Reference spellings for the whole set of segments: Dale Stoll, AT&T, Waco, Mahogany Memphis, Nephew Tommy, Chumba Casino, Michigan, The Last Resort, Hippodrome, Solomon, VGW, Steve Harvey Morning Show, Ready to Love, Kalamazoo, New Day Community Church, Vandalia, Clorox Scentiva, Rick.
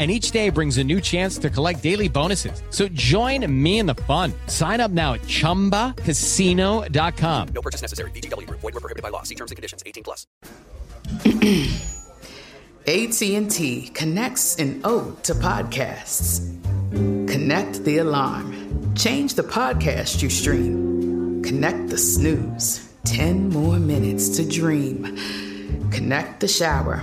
And each day brings a new chance to collect daily bonuses. So join me in the fun. Sign up now at ChumbaCasino.com. No purchase necessary. VGW. Void where prohibited by law. See terms and conditions. 18+. AT&T connects an ode to podcasts. Connect the alarm. Change the podcast you stream. Connect the snooze. 10 more minutes to dream. Connect the shower.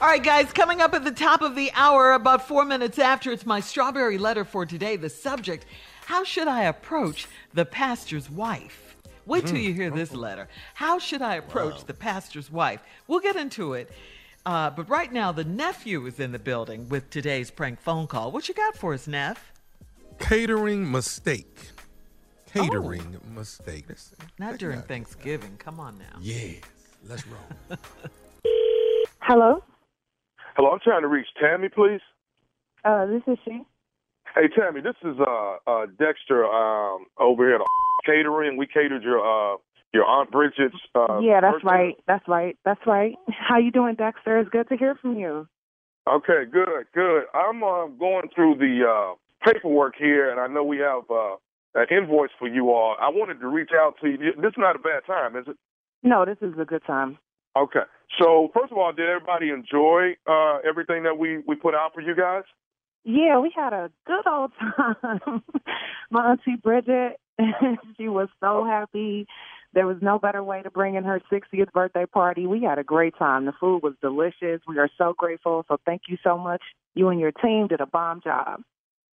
All right, guys, coming up at the top of the hour, about 4 minutes after, it's my strawberry letter for today. The subject: how should I approach the pastor's wife? Wait till you hear this letter. How should I approach the pastor's wife? We'll get into it. But right now, the nephew is in the building with today's prank phone call. What you got for us, Neff? Catering mistake. Catering mistake. Not during Thanksgiving. Come on now. Yes, let's roll. Hello? Hello, I'm trying to reach Tammy, please. This is she. Hey, Tammy, this is Dexter over here at Catering. We catered your Aunt Bridget's. Yeah, that's birthday. That's right. How you doing, Dexter? It's good to hear from you. Okay, good. I'm going through the paperwork here, and I know we have an invoice for you all. I wanted to reach out to you. This is not a bad time, is it? No, this is a good time. Okay. So, first of all, did everybody enjoy everything that we put out for you guys? Yeah, we had a good old time. My Auntie Bridget, she was so happy. There was no better way to bring in her 60th birthday party. We had a great time. The food was delicious. We are so grateful. So, thank you so much. You and your team did a bomb job.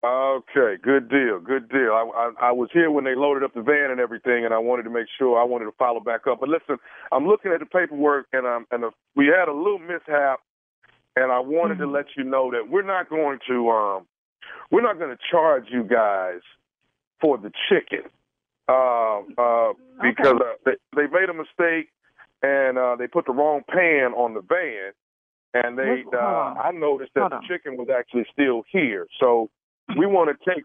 Okay, good deal. I was here when they loaded up the van and everything, and I wanted to make sure I wanted to follow back up. But listen, I'm looking at the paperwork, and we had a little mishap, and I wanted to let you know that we're not going to charge you guys for the chicken because they made a mistake, and they put the wrong pan on the van, and they I noticed that the chicken was actually still here, so. We want to take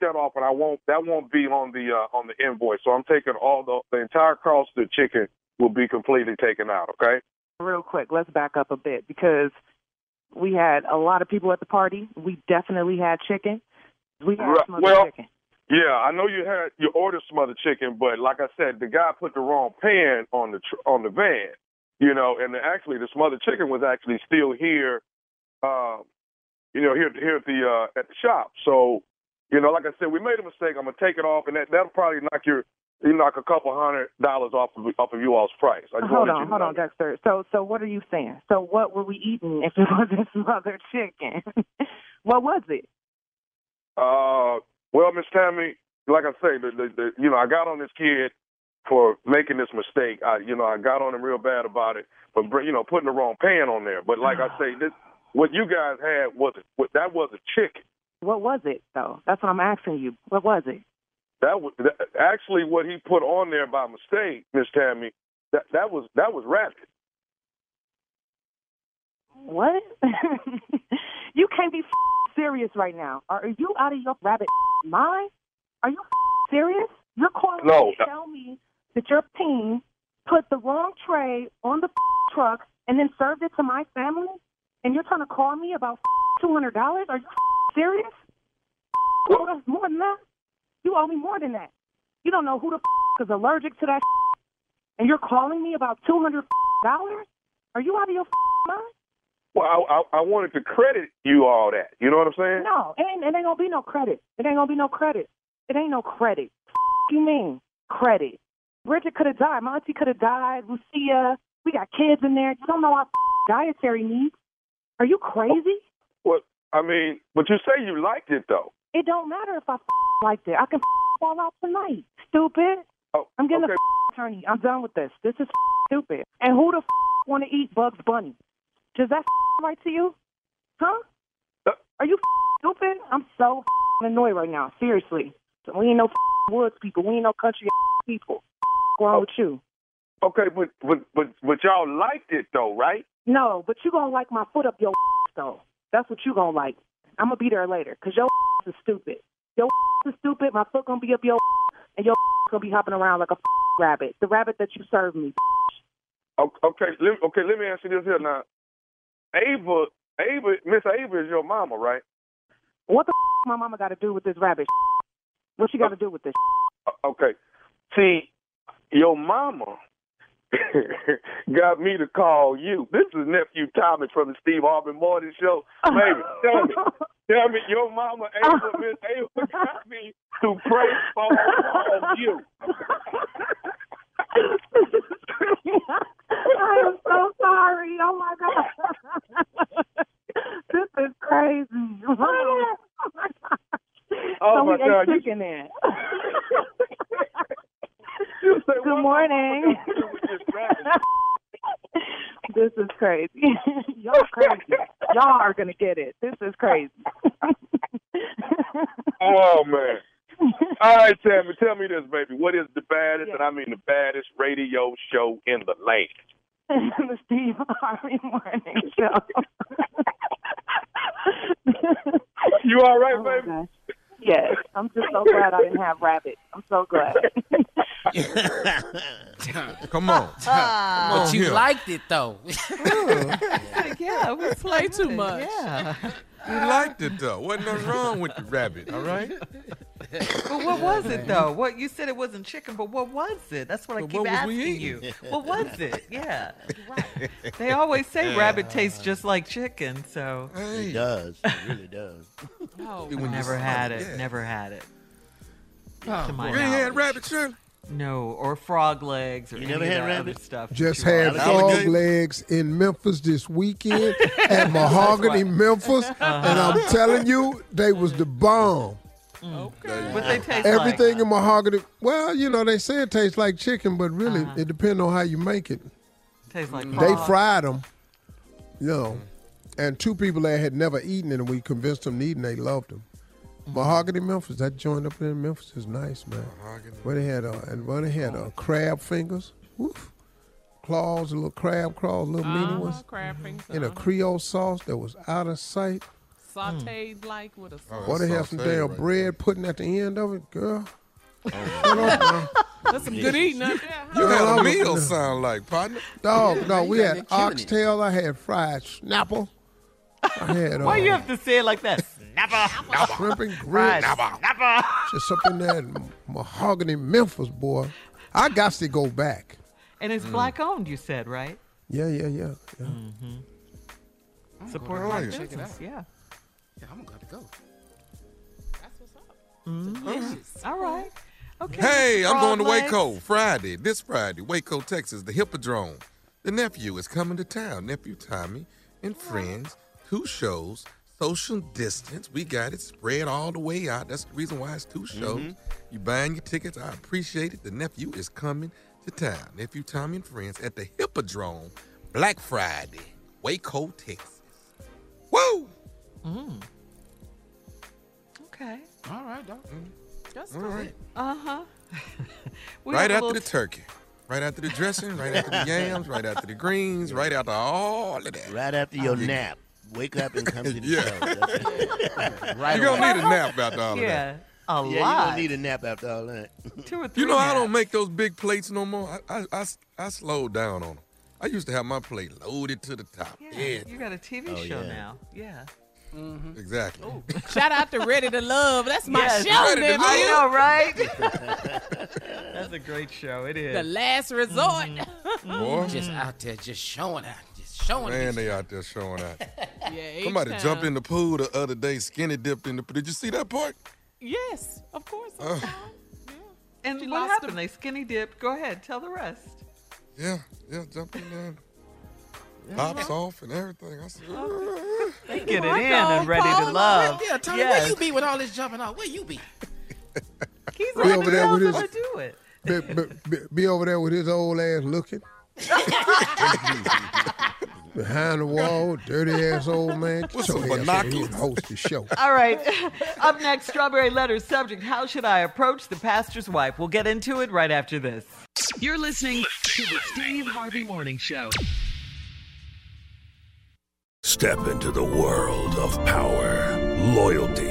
that off, and that won't be on the invoice. So I'm taking the entire cost of the chicken will be completely taken out. Okay. Real quick, let's back up a bit because we had a lot of people at the party. We definitely had chicken. We had some other chicken. Yeah, I know you had you ordered smothered chicken, but like I said, the guy put the wrong pan on the van, you know. And actually, the smothered chicken was actually still here, you know, here at the shop. So, you know, like I said, we made a mistake. I'm gonna take it off, and that'll probably knock a couple $100 off of you all's price. Hold on, Dexter. So what are you saying? So what were we eating if it wasn't smothered chicken? What was it? Well, Miss Tammy, like I say, you know, I got on this kid for making this mistake. I got on him real bad about it, but you know, putting the wrong pan on there. But like I say, what you guys had that was a chicken. What was it though? That's what I'm asking you. What was it? That was actually what he put on there by mistake, Miss Tammy. That was rabbit. What? You can't be serious right now. Are you out of your rabbit mind? Are you serious? You're calling me to tell me that your team put the wrong tray on the truck and then served it to my family, and you're trying to call me about $200? Are you serious? You owe us more than that. You owe me more than that. You don't know who the is allergic to that, and you're calling me about $200? Are you out of your mind? Well, I wanted to credit you all that. You know what I'm saying? No, it ain't gonna be no credit. It ain't no credit. You mean credit? Bridget could have died. Monty could have died. Lucia. We got kids in there. You don't know our dietary needs. Are you crazy? Well, I mean, but you say you liked it though. It don't matter if I liked it. I can fall out tonight. Stupid. Oh, I'm getting a attorney. I'm done with this. This is stupid. And who the want to eat Bugs Bunny? Does that right to you? Huh? Are you stupid? I'm so annoyed right now. Seriously. We ain't no woods people. We ain't no country people. What's wrong with you? Okay, but y'all liked it, though, right? No, but you going to like my foot up your though. That's what you going to like. I'm going to be there later because your is stupid. Your is stupid. My foot going to be up your and your going to be hopping around like a rabbit. The rabbit that you served me. Okay, let me ask you this here now. Ava, Miss Ava is your mama, right? What the my mama got to do with this rabbit? What she got to do with this? Okay. See, your mama got me to call you. This is Nephew Tommy from the Steve Harvey Morning Show. Baby, tell me, your mama, Ava, Miss Ava got me to pray for you. I am so sorry. Oh, my God. This is crazy. Oh, my God. Oh, so my God. Chicken in. Good morning. This is crazy. Y'all crazy. Y'all are going to get it. This is crazy. Oh, man. All right, Tammy, tell me this, baby. What is the baddest, and I mean the baddest, radio show in the land? The Steve Harvey Morning Show. You all right, baby? Gosh. Yes. I'm just so glad I didn't have rabbit. I'm so glad. Come on. But you liked it, though. Yeah, we played too much. Yeah. You liked it, though. Wasn't nothing wrong with the rabbit, all right? But what was it, though? What you said it wasn't chicken, but what was it? That's what I keep asking you. What was it? Yeah. Right. They always say rabbit tastes just like chicken, so. It does. It really does. Oh, Never had it. Oh, you really had rabbit, sir? No, or frog legs or you any never had rabbit other stuff. Just had frog legs in Memphis this weekend at Mahogany Memphis, and I'm telling you, they was the bomb. Okay. What they taste everything like? In Mahogany, well, you know, they say it tastes like chicken, but really it depends on how you make it. Tastes like they fried them, you know, and two people that had never eaten it, and we convinced them to eat, and they loved them. Mahogany Memphis, that joint up there in Memphis is nice, man. Where they had crab fingers, claws, little crab claws, little mini ones, crab fingers, and a Creole sauce that was out of sight. Sauteed like with a sauce. They have some damn bread pudding at the end of it, girl. That's some good eating out there. Huh? You had a meal sound like, partner. Dog, no, we had oxtail. I had fried schnapple. I had. Why you have to say it like that? Never. Shrimp and grits. Never. Just something that Mahogany Memphis, boy. I got to go back. And it's black owned, you said, right? Yeah. Mm-hmm. Support black business, yeah. Yeah, I'm going to go. That's what's up. Mm-hmm. Delicious. All right. Okay. Hey, I'm going to Waco Friday. This Friday, Waco, Texas, the Hippodrome. The nephew is coming to town. Nephew Tommy and friends, 2 shows, social distance. We got it spread all the way out. That's the reason why it's 2 shows. Mm-hmm. You buying your tickets. I appreciate it. The nephew is coming to town. Nephew Tommy and friends at the Hippodrome, Black Friday, Waco, Texas. Woo! Mm. Okay. All right, Doc. That's good. Right. Uh-huh. Right after the turkey. Right after the dressing, right after the yams, right after the greens, right after all of that. Right after your nap. Wake up and come to the show. Right, you're going to need a nap after all of that. Yeah, you're going to need a nap after all that. 2 or 3 You know, naps. I don't make those big plates no more. I slowed down on them. I used to have my plate loaded to the top. Yeah. You got a TV show now. Yeah. Mm-hmm. Exactly. Ooh. Shout out to Ready to Love. That's my show, baby. I know, right? That's a great show. It is. The Last Resort. Mm-hmm. Just out there, just showing out. Just showing out. Man, they out there showing out. Yeah, somebody jumped in the pool the other day, skinny dipped in the pool. Did you see that part? Yes, of course. Yeah. And she what happened? They skinny dipped. Go ahead. Tell the rest. Yeah, jumped in there. Pops off and everything. I said, they get it in and Ready to Love. Yeah, Tommy, where you be with all this jumping off? Where you be? He's be over there with his. Do it. Be over there with his old ass looking. Behind the wall, dirty ass old man. What's up, binoculars? Host the show. All right. Up next, Strawberry Letters subject, how should I approach the pastor's wife? We'll get into it right after this. You're listening to the Steve Harvey Morning Show. Step into the world of power, loyalty,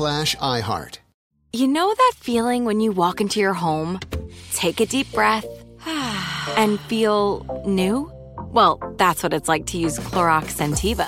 You know that feeling when you walk into your home, take a deep breath, and feel new? Well, that's what it's like to use Clorox Scentiva.